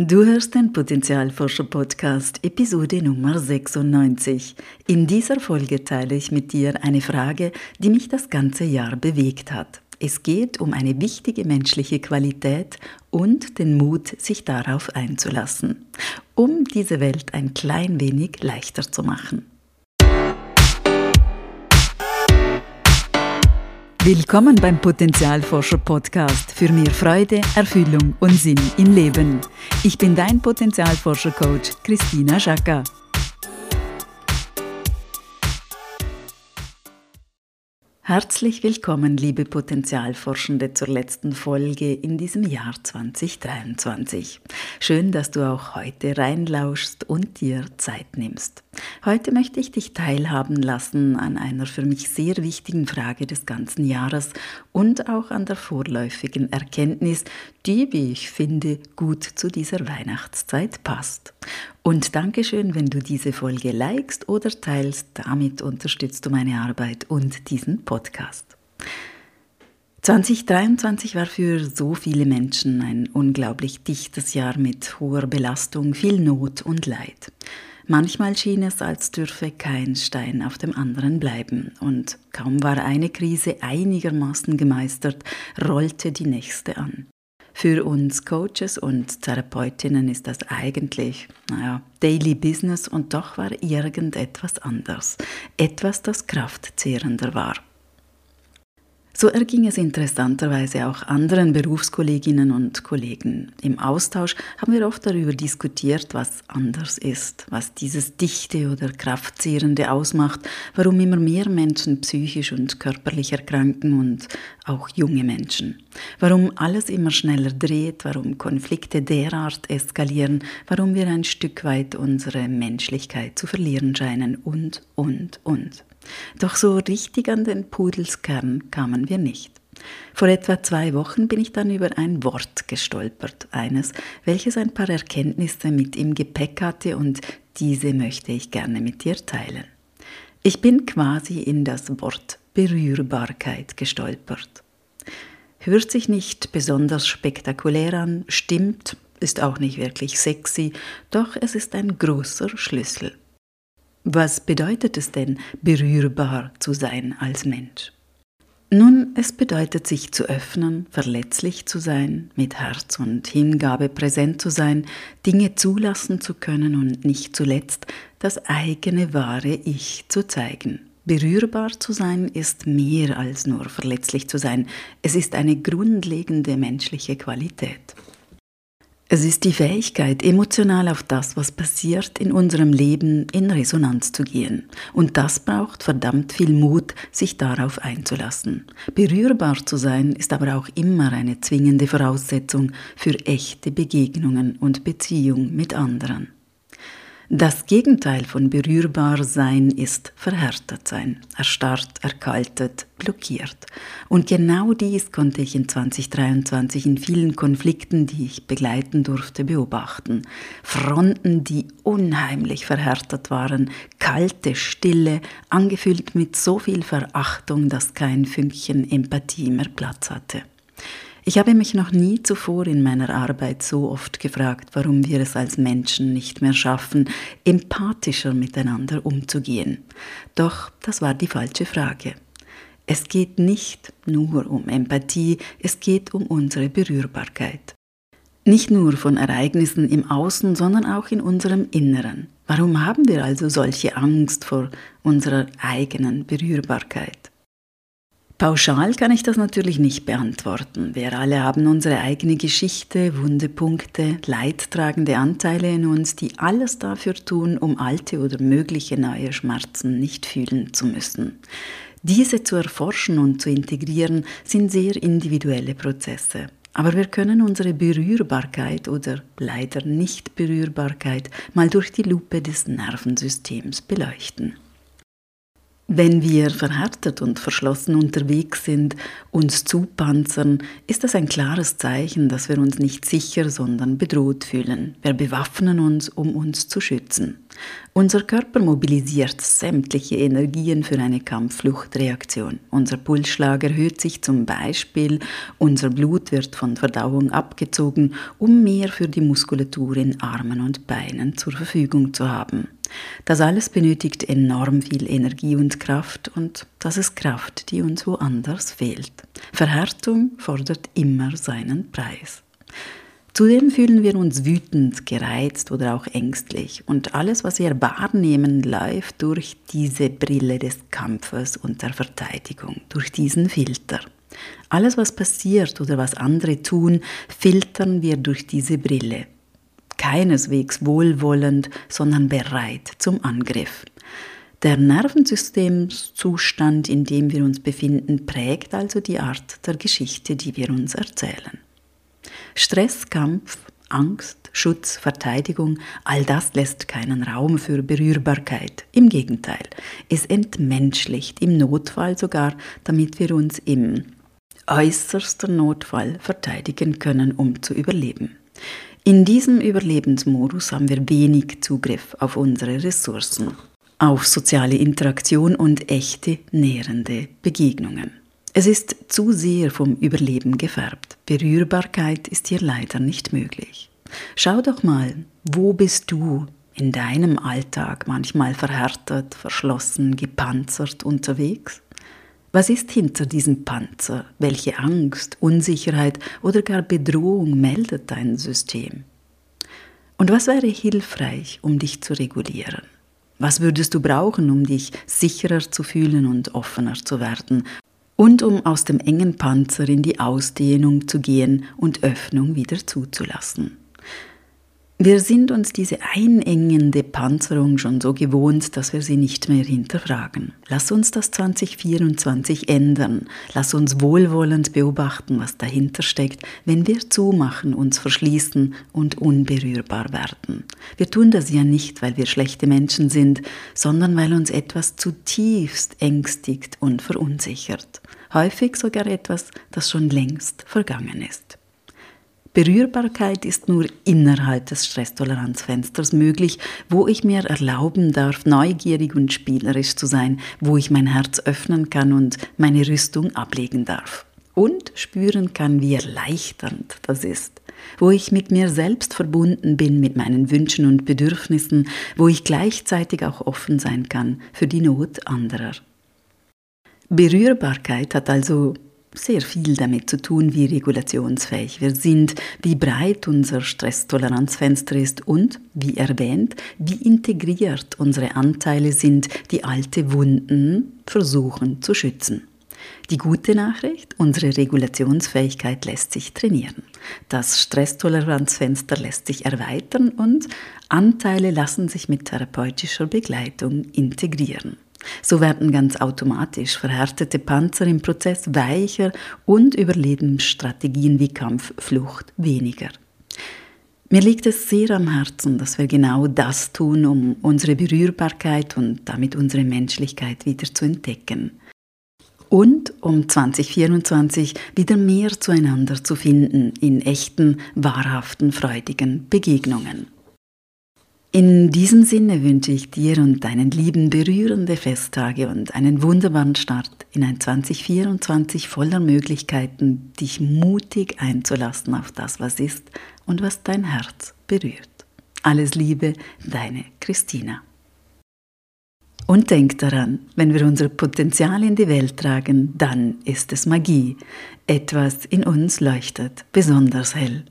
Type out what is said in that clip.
Du hörst den Potenzialforscher-Podcast, Episode Nummer 96. In dieser Folge teile ich mit dir eine Frage, die mich das ganze Jahr bewegt hat. Es geht um eine wichtige menschliche Qualität und den Mut, sich darauf einzulassen, um diese Welt ein klein wenig leichter zu machen. Willkommen beim Potenzialforscher-Podcast für mehr Freude, Erfüllung und Sinn im Leben. Ich bin dein Potenzialforscher-Coach Christina Schacka. Herzlich willkommen, liebe Potenzialforschende, zur letzten Folge in diesem Jahr 2023. Schön, dass du auch heute reinlauschst und dir Zeit nimmst. Heute möchte ich dich teilhaben lassen an einer für mich sehr wichtigen Frage des ganzen Jahres und auch an der vorläufigen Erkenntnis, die, wie ich finde, gut zu dieser Weihnachtszeit passt. Und Dankeschön, wenn du diese Folge likest oder teilst. Damit unterstützt du meine Arbeit und diesen Podcast. 2023 war für so viele Menschen ein unglaublich dichtes Jahr mit hoher Belastung, viel Not und Leid. Manchmal schien es, als dürfe kein Stein auf dem anderen bleiben. Und kaum war eine Krise einigermaßen gemeistert, rollte die nächste an. Für uns Coaches und Therapeutinnen ist das eigentlich, Daily Business, und doch war irgendetwas anders. Etwas, das kraftzehrender war. So erging es interessanterweise auch anderen Berufskolleginnen und Kollegen. Im Austausch haben wir oft darüber diskutiert, was anders ist, was dieses Dichte oder Kraftzehrende ausmacht, warum immer mehr Menschen psychisch und körperlich erkranken und auch junge Menschen. Warum alles immer schneller dreht, warum Konflikte derart eskalieren, warum wir ein Stück weit unsere Menschlichkeit zu verlieren scheinen und. Doch so richtig an den Pudelskern kamen wir nicht. Vor etwa 2 Wochen bin ich dann über ein Wort gestolpert, eines, welches ein paar Erkenntnisse mit im Gepäck hatte, und diese möchte ich gerne mit dir teilen. Ich bin quasi in das Wort Berührbarkeit gestolpert. Hört sich nicht besonders spektakulär an, stimmt, ist auch nicht wirklich sexy, doch es ist ein großer Schlüssel. Was bedeutet es denn, berührbar zu sein als Mensch? Nun, es bedeutet, sich zu öffnen, verletzlich zu sein, mit Herz und Hingabe präsent zu sein, Dinge zulassen zu können und nicht zuletzt das eigene wahre Ich zu zeigen. Berührbar zu sein ist mehr als nur verletzlich zu sein. Es ist eine grundlegende menschliche Qualität. Es ist die Fähigkeit, emotional auf das, was passiert in unserem Leben, in Resonanz zu gehen. Und das braucht verdammt viel Mut, sich darauf einzulassen. Berührbar zu sein ist aber auch immer eine zwingende Voraussetzung für echte Begegnungen und Beziehung mit anderen. Das Gegenteil von berührbar sein ist verhärtet sein, erstarrt, erkaltet, blockiert. Und genau dies konnte ich in 2023 in vielen Konflikten, die ich begleiten durfte, beobachten. Fronten, die unheimlich verhärtet waren, kalte Stille, angefüllt mit so viel Verachtung, dass kein Fünkchen Empathie mehr Platz hatte. Ich habe mich noch nie zuvor in meiner Arbeit so oft gefragt, warum wir es als Menschen nicht mehr schaffen, empathischer miteinander umzugehen. Doch das war die falsche Frage. Es geht nicht nur um Empathie, es geht um unsere Berührbarkeit. Nicht nur von Ereignissen im Außen, sondern auch in unserem Inneren. Warum haben wir also solche Angst vor unserer eigenen Berührbarkeit? Pauschal kann ich das natürlich nicht beantworten. Wir alle haben unsere eigene Geschichte, Wundepunkte, leidtragende Anteile in uns, die alles dafür tun, um alte oder mögliche neue Schmerzen nicht fühlen zu müssen. Diese zu erforschen und zu integrieren, sind sehr individuelle Prozesse. Aber wir können unsere Berührbarkeit oder leider Nichtberührbarkeit mal durch die Lupe des Nervensystems beleuchten. Wenn wir verhärtet und verschlossen unterwegs sind, uns zupanzern, ist das ein klares Zeichen, dass wir uns nicht sicher, sondern bedroht fühlen. Wir bewaffnen uns, um uns zu schützen. Unser Körper mobilisiert sämtliche Energien für eine Kampffluchtreaktion. Unser Pulsschlag erhöht sich zum Beispiel, unser Blut wird von Verdauung abgezogen, um mehr für die Muskulatur in Armen und Beinen zur Verfügung zu haben. Das alles benötigt enorm viel Energie und Kraft, und das ist Kraft, die uns woanders fehlt. Verhärtung fordert immer seinen Preis. Zudem fühlen wir uns wütend, gereizt oder auch ängstlich, und alles, was wir wahrnehmen, läuft durch diese Brille des Kampfes und der Verteidigung, durch diesen Filter. Alles, was passiert oder was andere tun, filtern wir durch diese Brille. Keineswegs wohlwollend, sondern bereit zum Angriff. Der Nervensystemzustand, in dem wir uns befinden, prägt also die Art der Geschichte, die wir uns erzählen. Stress, Kampf, Angst, Schutz, Verteidigung, all das lässt keinen Raum für Berührbarkeit. Im Gegenteil, es entmenschlicht, im Notfall sogar, damit wir uns im äußersten Notfall verteidigen können, um zu überleben. In diesem Überlebensmodus haben wir wenig Zugriff auf unsere Ressourcen, auf soziale Interaktion und echte, nährende Begegnungen. Es ist zu sehr vom Überleben gefärbt. Berührbarkeit ist hier leider nicht möglich. Schau doch mal, wo bist du in deinem Alltag manchmal verhärtet, verschlossen, gepanzert unterwegs? Was ist hinter diesem Panzer? Welche Angst, Unsicherheit oder gar Bedrohung meldet dein System? Und was wäre hilfreich, um dich zu regulieren? Was würdest du brauchen, um dich sicherer zu fühlen und offener zu werden? Und um aus dem engen Panzer in die Ausdehnung zu gehen und Öffnung wieder zuzulassen. Wir sind uns diese einengende Panzerung schon so gewohnt, dass wir sie nicht mehr hinterfragen. Lass uns das 2024 ändern. Lass uns wohlwollend beobachten, was dahinter steckt, wenn wir zumachen, uns verschließen und unberührbar werden. Wir tun das ja nicht, weil wir schlechte Menschen sind, sondern weil uns etwas zutiefst ängstigt und verunsichert. Häufig sogar etwas, das schon längst vergangen ist. Berührbarkeit ist nur innerhalb des Stresstoleranzfensters möglich, wo ich mir erlauben darf, neugierig und spielerisch zu sein, wo ich mein Herz öffnen kann und meine Rüstung ablegen darf. Und spüren kann, wie erleichternd das ist. Wo ich mit mir selbst verbunden bin, mit meinen Wünschen und Bedürfnissen, wo ich gleichzeitig auch offen sein kann für die Not anderer. Berührbarkeit hat also sehr viel damit zu tun, wie regulationsfähig wir sind, wie breit unser Stresstoleranzfenster ist und, wie erwähnt, wie integriert unsere Anteile sind, die alte Wunden versuchen zu schützen. Die gute Nachricht, unsere Regulationsfähigkeit lässt sich trainieren. Das Stresstoleranzfenster lässt sich erweitern und Anteile lassen sich mit therapeutischer Begleitung integrieren. So werden ganz automatisch verhärtete Panzer im Prozess weicher und Überlebensstrategien wie Kampf, Flucht weniger. Mir liegt es sehr am Herzen, dass wir genau das tun, um unsere Berührbarkeit und damit unsere Menschlichkeit wieder zu entdecken. Und um 2024 wieder mehr zueinander zu finden in echten, wahrhaften, freudigen Begegnungen. In diesem Sinne wünsche ich dir und deinen Lieben berührende Festtage und einen wunderbaren Start in ein 2024 voller Möglichkeiten, dich mutig einzulassen auf das, was ist und was dein Herz berührt. Alles Liebe, deine Christina. Und denk daran, wenn wir unser Potenzial in die Welt tragen, dann ist es Magie. Etwas in uns leuchtet besonders hell.